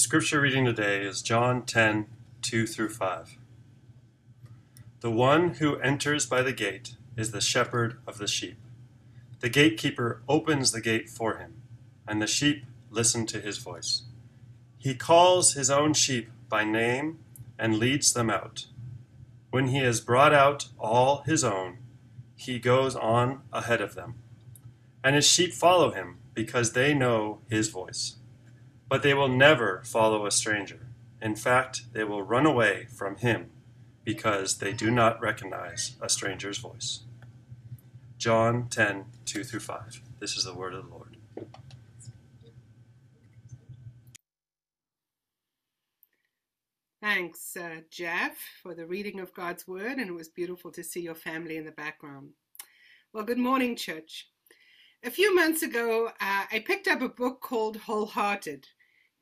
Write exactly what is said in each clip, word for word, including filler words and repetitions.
The scripture reading today is John ten, two through five. The one who enters by the gate is the shepherd of the sheep. The gatekeeper opens the gate for him, and the sheep listen to his voice. He calls his own sheep by name and leads them out. When he has brought out all his own, he goes on ahead of them. And his sheep follow him because they know his voice. But they will never follow a stranger. In fact, they will run away from him because they do not recognize a stranger's voice. John ten, two through five. This is the word of the Lord. Thanks, uh, Jeff, for the reading of God's Word, and it was beautiful to see your family in the background. Well, good morning, church. A few months ago, uh, I picked up a book called Wholehearted,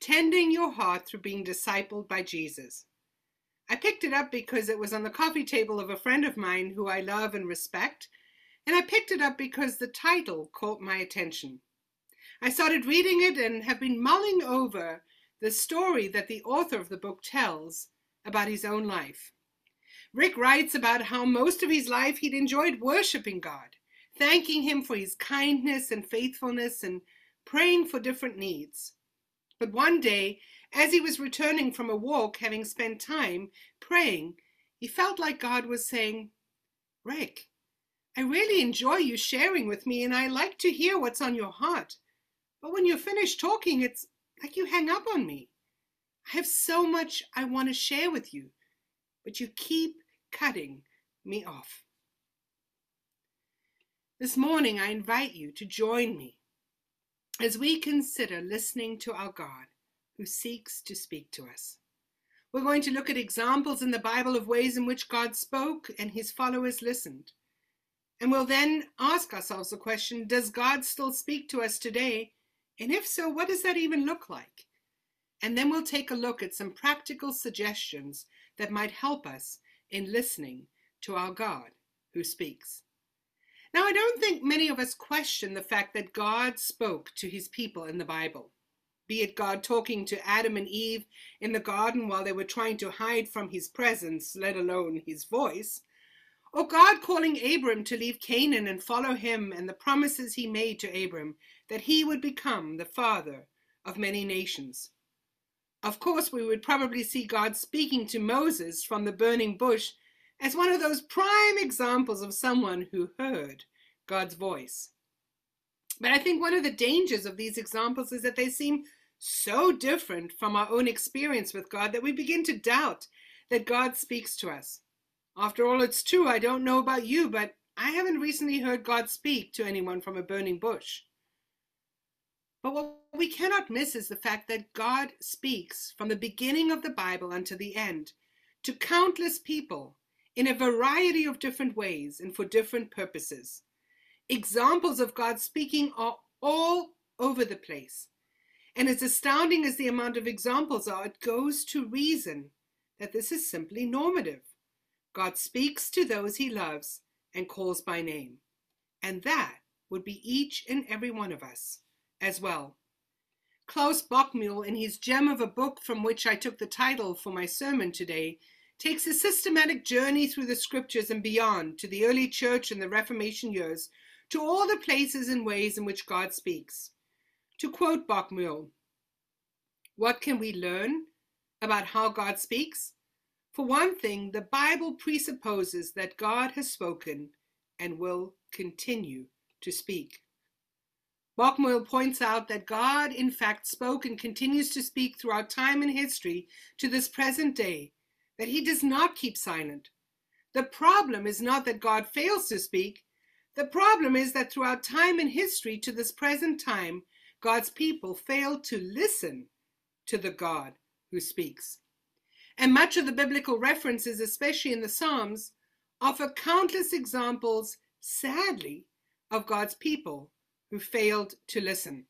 Tending Your Heart Through Being Discipled by Jesus. I picked it up because it was on the coffee table of a friend of mine who I love and respect, and I picked it up because the title caught my attention. I started reading it and have been mulling over the story that the author of the book tells about his own life. Rick writes about how most of his life he'd enjoyed worshiping God, thanking him for his kindness and faithfulness and praying for different needs. But one day, as he was returning from a walk, having spent time praying, he felt like God was saying, "Rick, I really enjoy you sharing with me, and I like to hear what's on your heart. But when you're finished talking, it's like you hang up on me. I have so much I want to share with you, but you keep cutting me off." This morning, I invite you to join me as we consider listening to our God who seeks to speak to us. We're going to look at examples in the Bible of ways in which God spoke and his followers listened. And we'll then ask ourselves the question, does God still speak to us today? And if so, what does that even look like? And then we'll take a look at some practical suggestions that might help us in listening to our God who speaks. Now, I don't think many of us question the fact that God spoke to his people in the Bible, be it God talking to Adam and Eve in the garden while they were trying to hide from his presence, let alone his voice, or God calling Abram to leave Canaan and follow him and the promises he made to Abram that he would become the father of many nations. Of course, we would probably see God speaking to Moses from the burning bush as one of those prime examples of someone who heard God's voice. But I think one of the dangers of these examples is that they seem so different from our own experience with God that we begin to doubt that God speaks to us. After all, it's true, I don't know about you, but I haven't recently heard God speak to anyone from a burning bush. But what we cannot miss is the fact that God speaks from the beginning of the Bible until the end to countless people in a variety of different ways and for different purposes. Examples of God speaking are all over the place. And as astounding as the amount of examples are, it goes to reason that this is simply normative. God speaks to those he loves and calls by name. And that would be each and every one of us as well. Klaus Bockmühl, in his gem of a book from which I took the title for my sermon today, takes a systematic journey through the scriptures and beyond to the early church and the Reformation years, to all the places and ways in which God speaks. To quote Bockmühl, "What can we learn about how God speaks? For one thing, the Bible presupposes that God has spoken and will continue to speak." Bockmühl points out that God, in fact, spoke and continues to speak throughout time and history to this present day, that he does not keep silent. The problem is not that God fails to speak. The problem is that throughout time and history to this present time, God's people fail to listen to the God who speaks. And much of the biblical references, especially in the Psalms, offer countless examples, sadly, of God's people who failed to listen.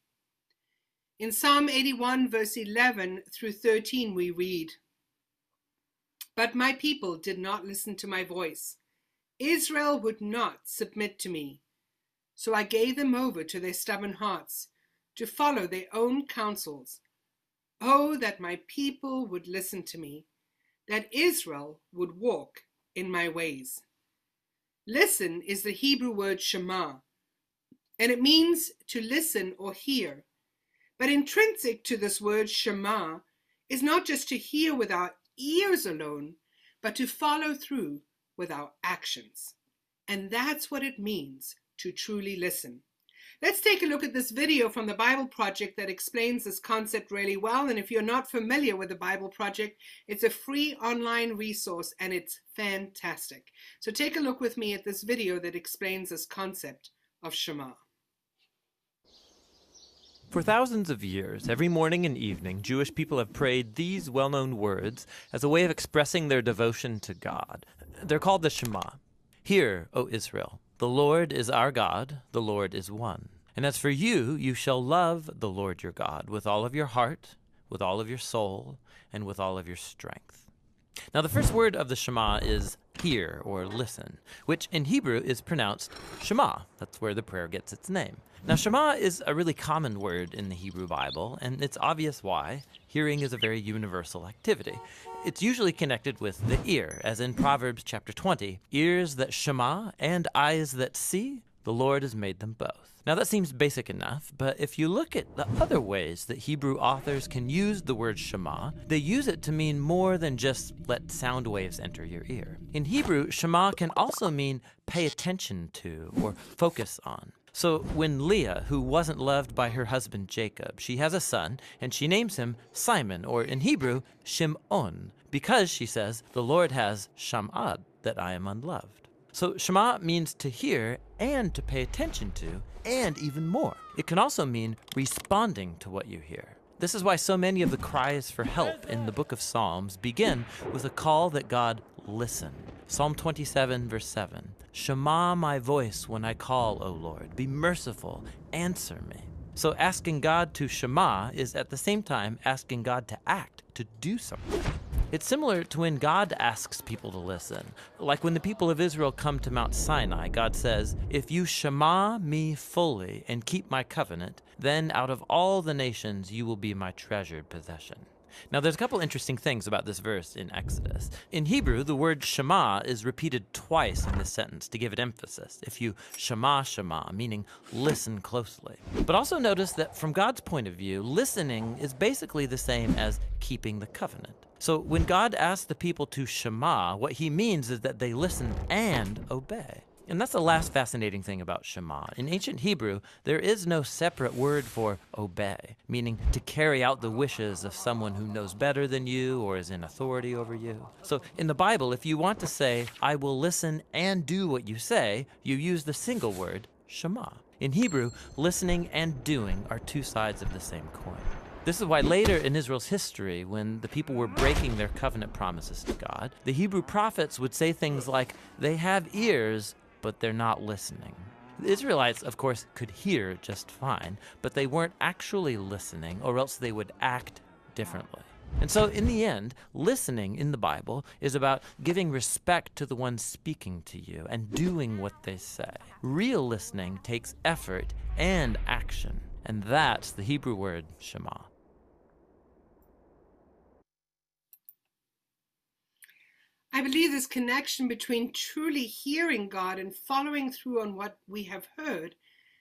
In Psalm eighty-one, verse eleven through thirteen, we read, "But my people did not listen to my voice. Israel would not submit to me. So I gave them over to their stubborn hearts, to follow their own counsels. Oh, that my people would listen to me, that Israel would walk in my ways. Listen is the Hebrew word Shema, and it means to listen or hear. But intrinsic to this word Shema is not just to hear with our ears alone, but to follow through with our actions. And that's what it means to truly listen. Let's take a look at this video from the Bible Project that explains this concept really well. And if you're not familiar with the Bible Project, it's a free online resource and it's fantastic. So take a look with me at this video that explains this concept of Shema. For thousands of years, every morning and evening, Jewish people have prayed these well-known words as a way of expressing their devotion to God. They're called the Shema. Hear, O Israel, the Lord is our God, the Lord is one. And as for you, you shall love the Lord your God with all of your heart, with all of your soul, and with all of your strength. Now, the first word of the Shema is hear or listen, which in Hebrew is pronounced Shema. That's where the prayer gets its name. Now, Shema is a really common word in the Hebrew Bible, and it's obvious why. Hearing is a very universal activity. It's usually connected with the ear, as in Proverbs chapter twenty, ears that Shema and eyes that see, the Lord has made them both. Now that seems basic enough, but if you look at the other ways that Hebrew authors can use the word Shema, they use it to mean more than just let sound waves enter your ear. In Hebrew, Shema can also mean pay attention to or focus on. So when Leah, who wasn't loved by her husband Jacob, she has a son and she names him Simon, or in Hebrew, Shimon, because she says, the Lord has sham'ad, that I am unloved. So Shema means to hear and to pay attention to, and even more. It can also mean responding to what you hear. This is why so many of the cries for help in the book of Psalms begin with a call that God listen. Psalm twenty-seven, verse seven, Shema my voice when I call, O Lord, be merciful, answer me. So asking God to Shema is at the same time asking God to act, to do something. It's similar to when God asks people to listen. Like when the people of Israel come to Mount Sinai, God says, if you Shema me fully and keep my covenant, then out of all the nations you will be my treasured possession. Now there's a couple interesting things about this verse in Exodus. In Hebrew, the word Shema is repeated twice in this sentence to give it emphasis. If you Shema Shema, meaning listen closely. But also notice that from God's point of view, listening is basically the same as keeping the covenant. So when God asks the people to Shema, what he means is that they listen and obey. And that's the last fascinating thing about Shema. In ancient Hebrew, there is no separate word for obey, meaning to carry out the wishes of someone who knows better than you or is in authority over you. So in the Bible, if you want to say, I will listen and do what you say, you use the single word, Shema. In Hebrew, listening and doing are two sides of the same coin. This is why later in Israel's history, when the people were breaking their covenant promises to God, the Hebrew prophets would say things like, they have ears, but they're not listening. The Israelites, of course, could hear just fine, but they weren't actually listening, or else they would act differently. And so in the end, listening in the Bible is about giving respect to the one speaking to you and doing what they say. Real listening takes effort and action, and that's the Hebrew word Shema. I believe this connection between truly hearing God and following through on what we have heard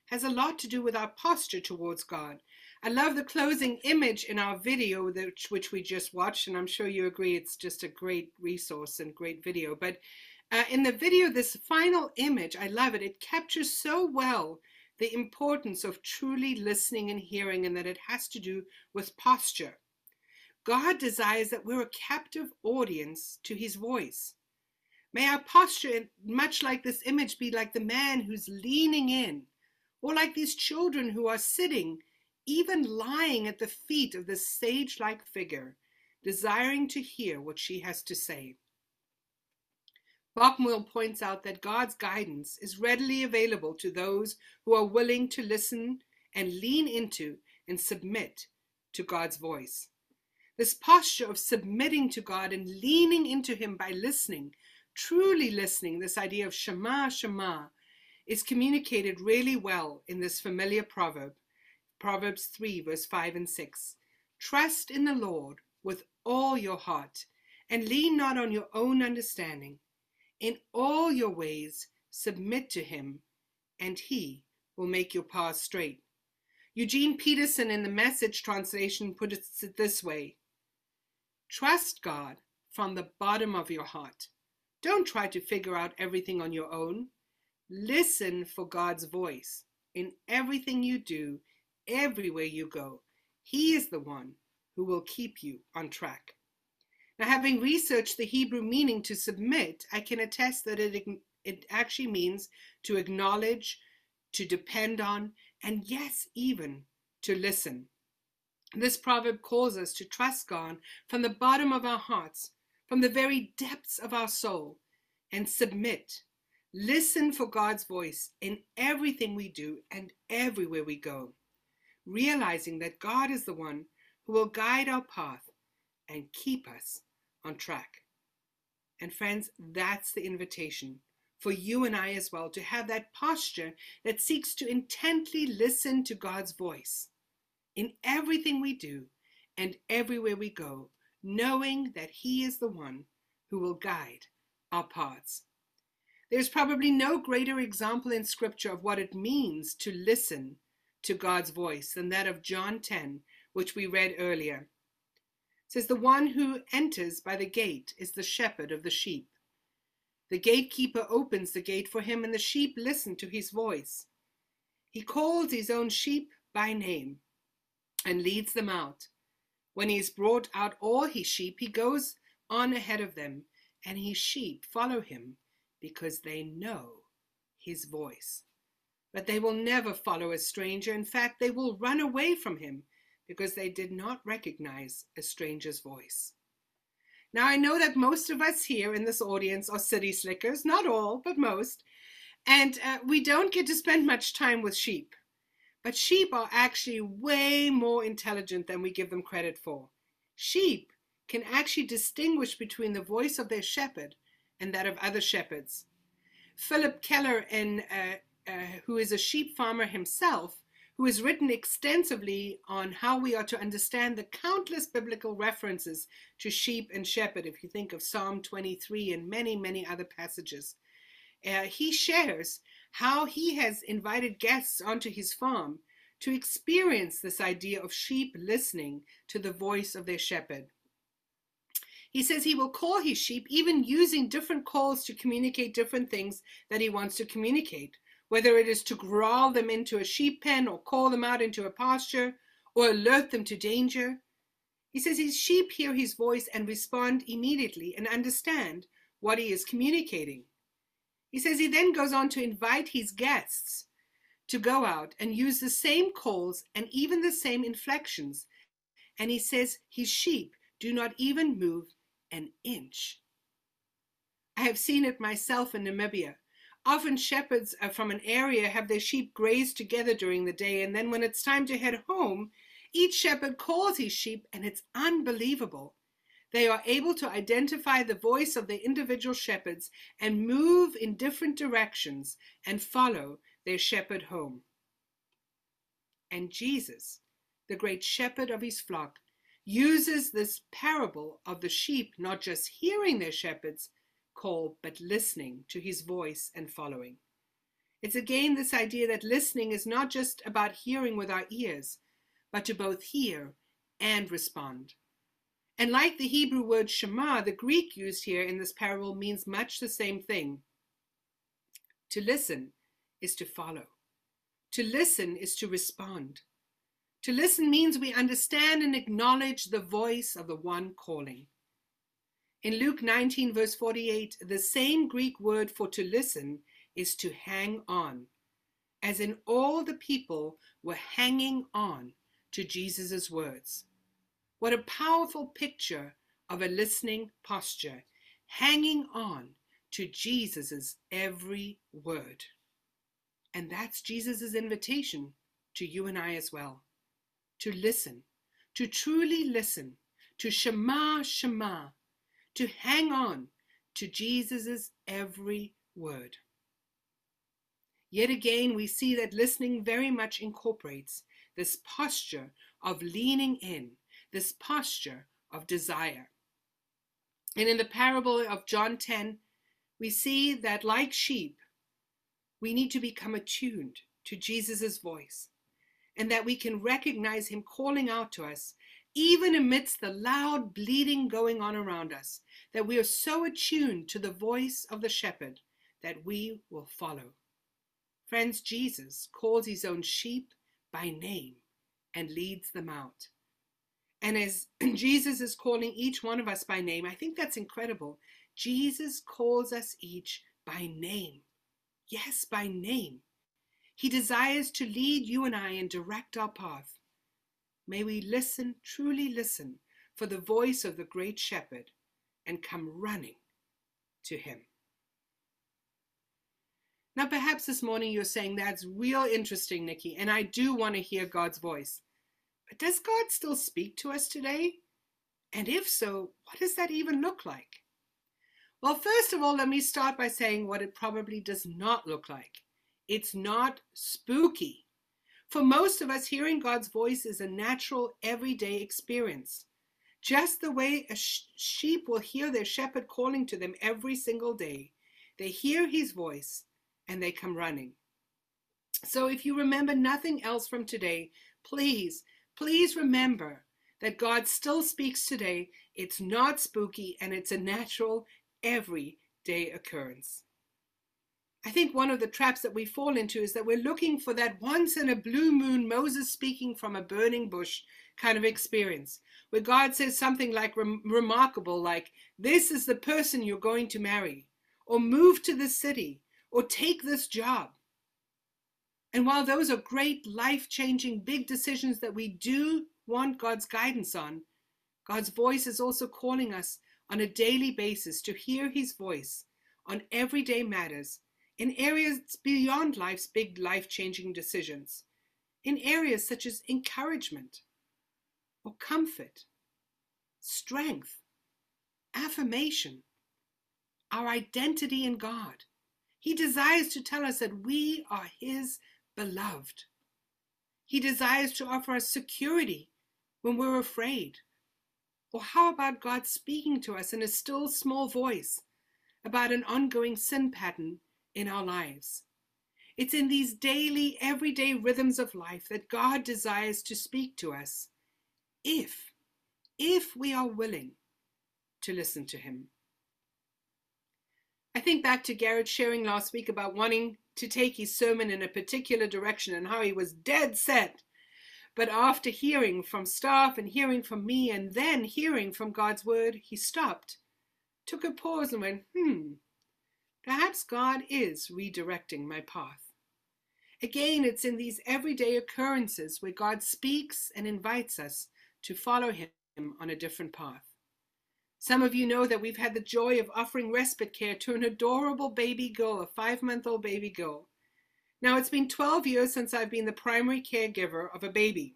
has a lot to do with our posture towards God. I love the closing image in our video that, which we just watched, and I'm sure you agree it's just a great resource and great video. But uh, in the video, this final image, I love it. It captures so well the importance of truly listening and hearing, and that it has to do with posture. God desires that we're a captive audience to his voice. May our posture, much like this image, be like the man who's leaning in, or like these children who are sitting, even lying at the feet of this sage-like figure, desiring to hear what she has to say. Bockmühl points out that God's guidance is readily available to those who are willing to listen and lean into and submit to God's voice. This posture of submitting to God and leaning into him by listening, truly listening, this idea of Shema, Shema, is communicated really well in this familiar proverb, Proverbs three, verse five and six. Trust in the Lord with all your heart, and lean not on your own understanding. In all your ways submit to him, and he will make your path straight. Eugene Peterson in the Message translation put it this way: trust God from the bottom of your heart. Don't try to figure out everything on your own. Listen for God's voice in everything you do, everywhere you go. He is the one who will keep you on track. Now, having researched the Hebrew meaning to submit, I can attest that it, it actually means to acknowledge, to depend on, and yes, even to listen. This proverb calls us to trust God from the bottom of our hearts, from the very depths of our soul, and submit. Listen for God's voice in everything we do and everywhere we go, realizing that God is the one who will guide our path and keep us on track. And friends, that's the invitation for you and I as well, to have that posture that seeks to intently listen to God's voice in everything we do and everywhere we go, knowing that he is the one who will guide our paths. There's probably no greater example in Scripture of what it means to listen to God's voice than that of John ten, which we read earlier. It says, "The one who enters by the gate is the shepherd of the sheep. The gatekeeper opens the gate for him, and the sheep listen to his voice. He calls his own sheep by name and leads them out. When he has brought out all his sheep, he goes on ahead of them, and his sheep follow him, because they know his voice. But they will never follow a stranger. In fact, they will run away from him, because they did not recognize a stranger's voice." Now, I know that most of us here in this audience are city slickers, not all, but most, and uh, we don't get to spend much time with sheep. But sheep are actually way more intelligent than we give them credit for. Sheep can actually distinguish between the voice of their shepherd and that of other shepherds. Philip Keller, and, uh, uh, who is a sheep farmer himself, who has written extensively on how we are to understand the countless biblical references to sheep and shepherd, if you think of Psalm twenty-three and many, many other passages. Uh, he shares how he has invited guests onto his farm to experience this idea of sheep listening to the voice of their shepherd. He says he will call his sheep, even using different calls to communicate different things that he wants to communicate, whether it is to growl them into a sheep pen or call them out into a pasture or alert them to danger. He says his sheep hear his voice and respond immediately and understand what he is communicating. He says he then goes on to invite his guests to go out and use the same calls and even the same inflections. And he says his sheep do not even move an inch. I have seen it myself in Namibia. Often shepherds from an area have their sheep graze together during the day, and then when it's time to head home, each shepherd calls his sheep, and it's unbelievable. They are able to identify the voice of the individual shepherds and move in different directions and follow their shepherd home. And Jesus, the great shepherd of his flock, uses this parable of the sheep not just hearing their shepherd's call, but listening to his voice and following. It's again this idea that listening is not just about hearing with our ears, but to both hear and respond. And like the Hebrew word Shema, the Greek used here in this parable means much the same thing. To listen is to follow. To listen is to respond. To listen means we understand and acknowledge the voice of the one calling. In Luke nineteen, verse forty-eight, the same Greek word for to listen is to hang on, as in all the people were hanging on to Jesus' words. What a powerful picture of a listening posture, hanging on to Jesus' every word. And that's Jesus' invitation to you and I as well. To listen, to truly listen, to Shema, Shema, to hang on to Jesus' every word. Yet again, we see that listening very much incorporates this posture of leaning in, this posture of desire. And in the parable of John ten, we see that like sheep, we need to become attuned to Jesus's voice, and that we can recognize him calling out to us, even amidst the loud bleating going on around us, that we are so attuned to the voice of the shepherd that we will follow. Friends, Jesus calls his own sheep by name and leads them out. And as Jesus is calling each one of us by name, I think that's incredible. Jesus calls us each by name. Yes, by name. He desires to lead you and I and direct our path. May we listen, truly listen, for the voice of the great shepherd and come running to him. Now, perhaps this morning you're saying, that's real interesting, Nikki, and I do want to hear God's voice. But does God still speak to us today? And if so, what does that even look like? Well, first of all, let me start by saying what it probably does not look like. It's not spooky. For most of us, hearing God's voice is a natural, everyday experience, just the way a sh- sheep will hear their shepherd calling to them every single day. They hear his voice and they come running. So if you remember nothing else from today, please, please remember that God still speaks today. It's not spooky, and it's a natural, everyday occurrence. I think one of the traps that we fall into is that we're looking for that once in a blue moon Moses speaking from a burning bush kind of experience, where God says something like rem- remarkable, like, this is the person you're going to marry, or move to this city, or take this job. And while those are great, life-changing, big decisions that we do want God's guidance on, God's voice is also calling us on a daily basis to hear his voice on everyday matters, in areas beyond life's big life-changing decisions, in areas such as encouragement or comfort, strength, affirmation, our identity in God. He desires to tell us that we are his beloved. He desires to offer us security when we're afraid. Or how about God speaking to us in a still small voice about an ongoing sin pattern in our lives? It's in these daily, everyday rhythms of life that God desires to speak to us if, if we are willing to listen to him. I think back to Garrett sharing last week about wanting to take his sermon in a particular direction and how he was dead set. But after hearing from staff and hearing from me and then hearing from God's word, he stopped, took a pause and went, hmm, perhaps God is redirecting my path. Again, it's in these everyday occurrences where God speaks and invites us to follow him on a different path. Some of you know that we've had the joy of offering respite care to an adorable baby girl, a five-month-old baby girl. Now, it's been twelve years since I've been the primary caregiver of a baby,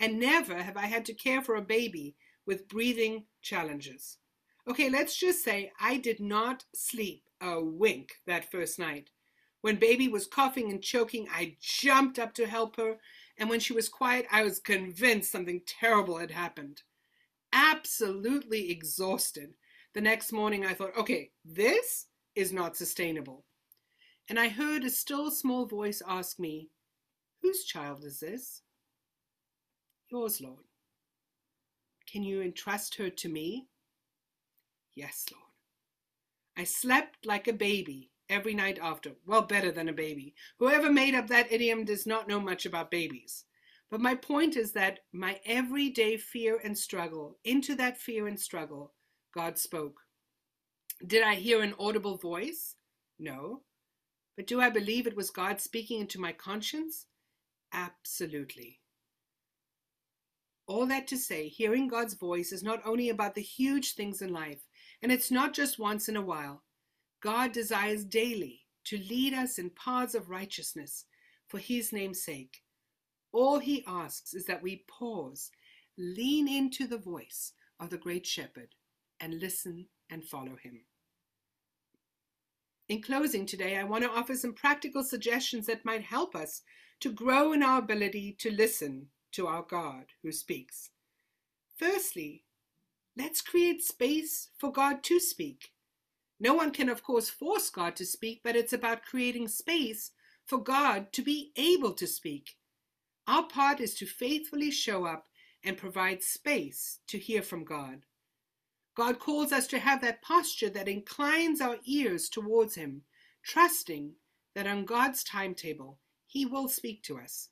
and never have I had to care for a baby with breathing challenges. Okay, let's just say I did not sleep a wink that first night. When baby was coughing and choking, I jumped up to help her, and when she was quiet, I was convinced something terrible had happened. Absolutely exhausted. The next morning, I thought, okay, this is not sustainable. And I heard a still small voice ask me, whose child is this? Yours, Lord. Can you entrust her to me? Yes, Lord. I slept like a baby every night after. Well, better than a baby. Whoever made up that idiom does not know much about babies. But my point is that my everyday fear and struggle, into that fear and struggle, God spoke. Did I hear an audible voice? No. But do I believe it was God speaking into my conscience? Absolutely. All that to say, hearing God's voice is not only about the huge things in life, and it's not just once in a while. God desires daily to lead us in paths of righteousness for his name's sake. All he asks is that we pause, lean into the voice of the great shepherd, and listen and follow him. In closing today, I want to offer some practical suggestions that might help us to grow in our ability to listen to our God who speaks. Firstly, let's create space for God to speak. No one can, of course, force God to speak, but it's about creating space for God to be able to speak. Our part is to faithfully show up and provide space to hear from God. God calls us to have that posture that inclines our ears towards Him, trusting that on God's timetable, He will speak to us.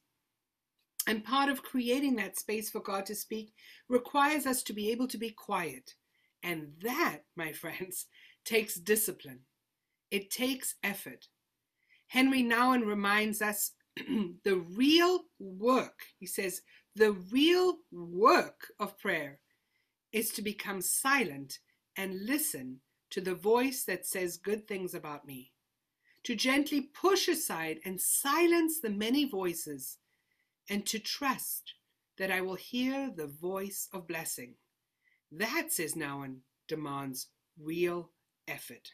And part of creating that space for God to speak requires us to be able to be quiet. And that, my friends, takes discipline. It takes effort. Henry Nouwen reminds us the real work, he says, the real work of prayer is to become silent and listen to the voice that says good things about me, to gently push aside and silence the many voices, and to trust that I will hear the voice of blessing. That, says Nouwen, demands real effort.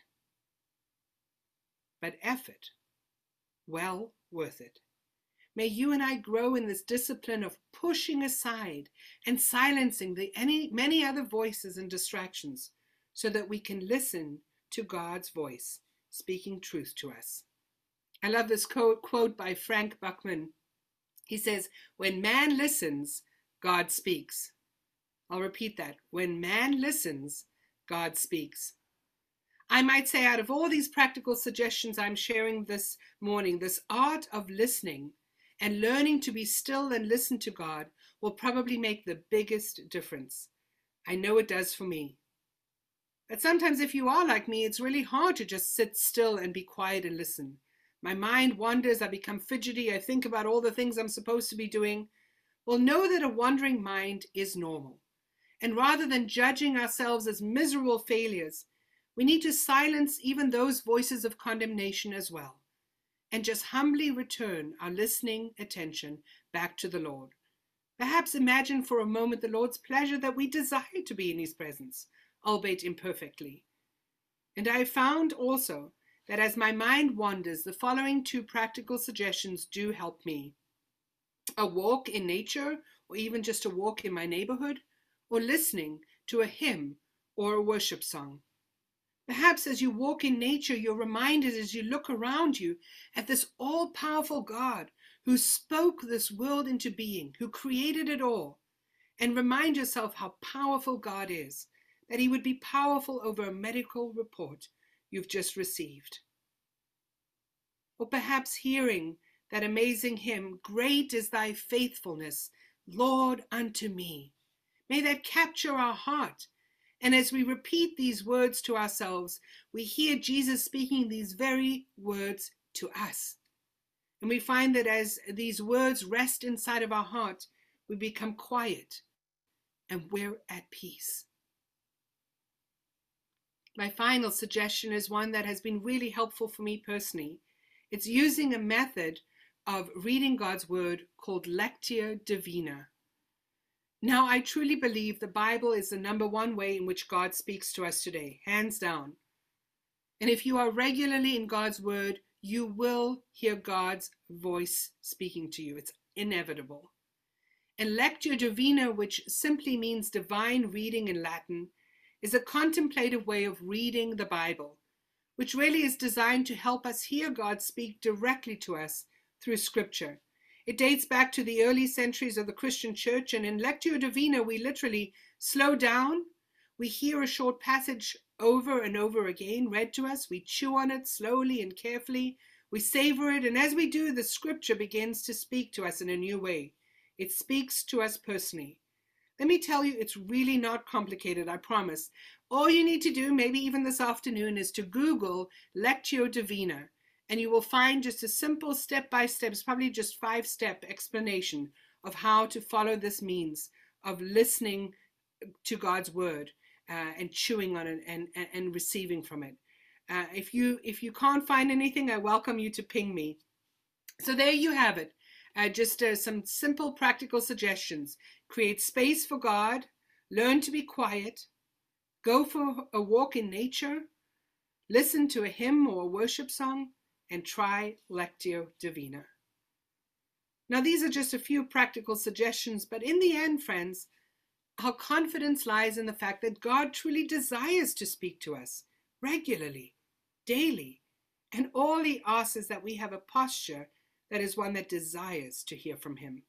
But effort, well worth it. May you and I grow in this discipline of pushing aside and silencing the any, many other voices and distractions so that we can listen to God's voice speaking truth to us. I love this quote by Frank Buckman. He says, "When man listens, God speaks." I'll repeat that. When man listens, God speaks. I might say out of all these practical suggestions I'm sharing this morning, this art of listening and learning to be still and listen to God will probably make the biggest difference. I know it does for me. But sometimes if you are like me, it's really hard to just sit still and be quiet and listen. My mind wanders, I become fidgety, I think about all the things I'm supposed to be doing. Well, know that a wandering mind is normal. And rather than judging ourselves as miserable failures, we need to silence even those voices of condemnation as well, and just humbly return our listening attention back to the Lord. Perhaps imagine for a moment the Lord's pleasure that we desire to be in His presence, albeit imperfectly. And I found also that as my mind wanders, the following two practical suggestions do help me. A walk in nature, or even just a walk in my neighborhood, or listening to a hymn or a worship song. Perhaps as you walk in nature, you're reminded as you look around you at this all-powerful God who spoke this world into being, who created it all, and remind yourself how powerful God is, that He would be powerful over a medical report you've just received. Or perhaps hearing that amazing hymn, "Great is Thy faithfulness, Lord, unto me." May that capture our heart. And as we repeat these words to ourselves, we hear Jesus speaking these very words to us. And we find that as these words rest inside of our heart, we become quiet and we're at peace. My final suggestion is one that has been really helpful for me personally. It's using a method of reading God's word called Lectio Divina. Now, I truly believe the Bible is the number one way in which God speaks to us today, hands down. And if you are regularly in God's word, you will hear God's voice speaking to you. It's inevitable. And Lectio Divina, which simply means divine reading in Latin, is a contemplative way of reading the Bible, which really is designed to help us hear God speak directly to us through Scripture. It dates back to the early centuries of the Christian church, and in Lectio Divina, we literally slow down, we hear a short passage over and over again read to us, we chew on it slowly and carefully, we savor it, and as we do, the Scripture begins to speak to us in a new way. It speaks to us personally. Let me tell you, it's really not complicated, I promise. All you need to do, maybe even this afternoon, is to Google Lectio Divina. And you will find just a simple step-by-step, it's probably just five-step explanation of how to follow this means of listening to God's word uh, and chewing on it and, and, and receiving from it. Uh, if you if you can't find anything, I welcome you to ping me. So there you have it. Uh, just uh, some simple practical suggestions. Create space for God. Learn to be quiet. Go for a walk in nature. Listen to a hymn or a worship song. And try Lectio Divina. Now, these are just a few practical suggestions, but in the end, friends, Our confidence lies in the fact that God truly desires to speak to us regularly, daily, and all He asks is that we have a posture that is one that desires to hear from Him,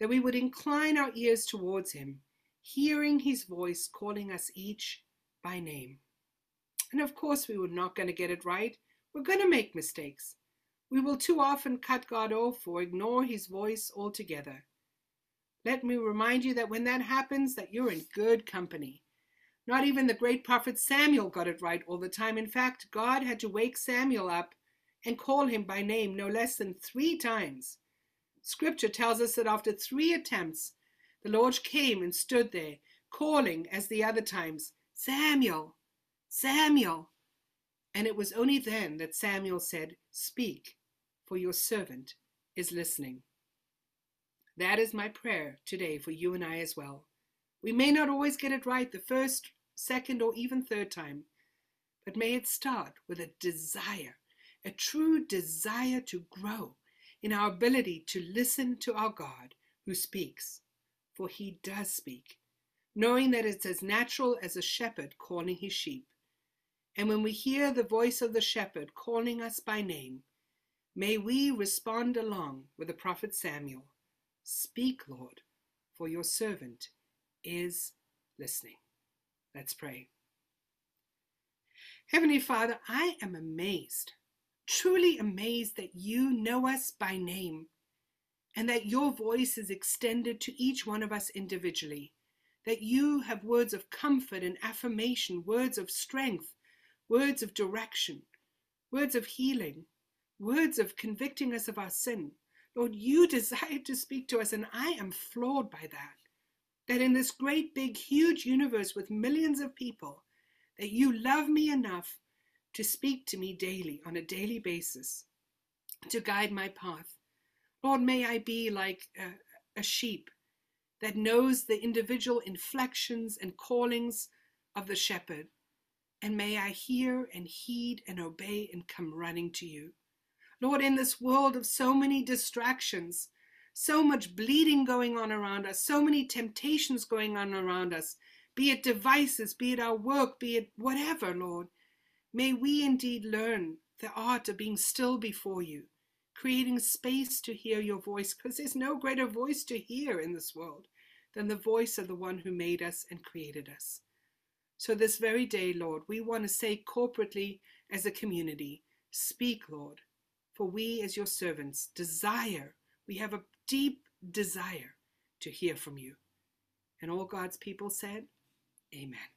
that we would incline our ears towards Him, hearing His voice calling us each by name. And of course, we were not going to get it right. We're going to make mistakes. We will too often cut God off or ignore His voice altogether. Let me remind you that when that happens, that you're in good company. Not even the great prophet Samuel got it right all the time. In fact, God had to wake Samuel up and call him by name no less than three times. Scripture tells us that after three attempts, the Lord came and stood there, calling as the other times, Samuel, Samuel. And it was only then that Samuel said, Speak, for your servant is listening. That is my prayer today for you and I as well. We may not always get it right the first, second, or even third time, but may it start with a desire, a true desire to grow in our ability to listen to our God who speaks, for He does speak, knowing that it's as natural as a shepherd calling his sheep. And when we hear the voice of the shepherd calling us by name, may we respond along with the prophet Samuel. Speak, Lord, for your servant is listening. Let's pray. Heavenly Father, I am amazed, truly amazed that you know us by name and that your voice is extended to each one of us individually, that you have words of comfort and affirmation, words of strength, words of direction, words of healing, words of convicting us of our sin. Lord, you desire to speak to us, and I am floored by that, that in this great, big, huge universe with millions of people, that you love me enough to speak to me daily, on a daily basis, to guide my path. Lord, may I be like a, a sheep that knows the individual inflections and callings of the shepherd, and may I hear and heed and obey and come running to you. Lord, in this world of so many distractions, so much bleeding going on around us, so many temptations going on around us, be it devices, be it our work, be it whatever, Lord, may we indeed learn the art of being still before you, creating space to hear your voice, because there's no greater voice to hear in this world than the voice of the one who made us and created us. So this very day, Lord, we want to say corporately as a community, speak, Lord, for we as your servants desire, we have a deep desire to hear from you. And all God's people said, Amen.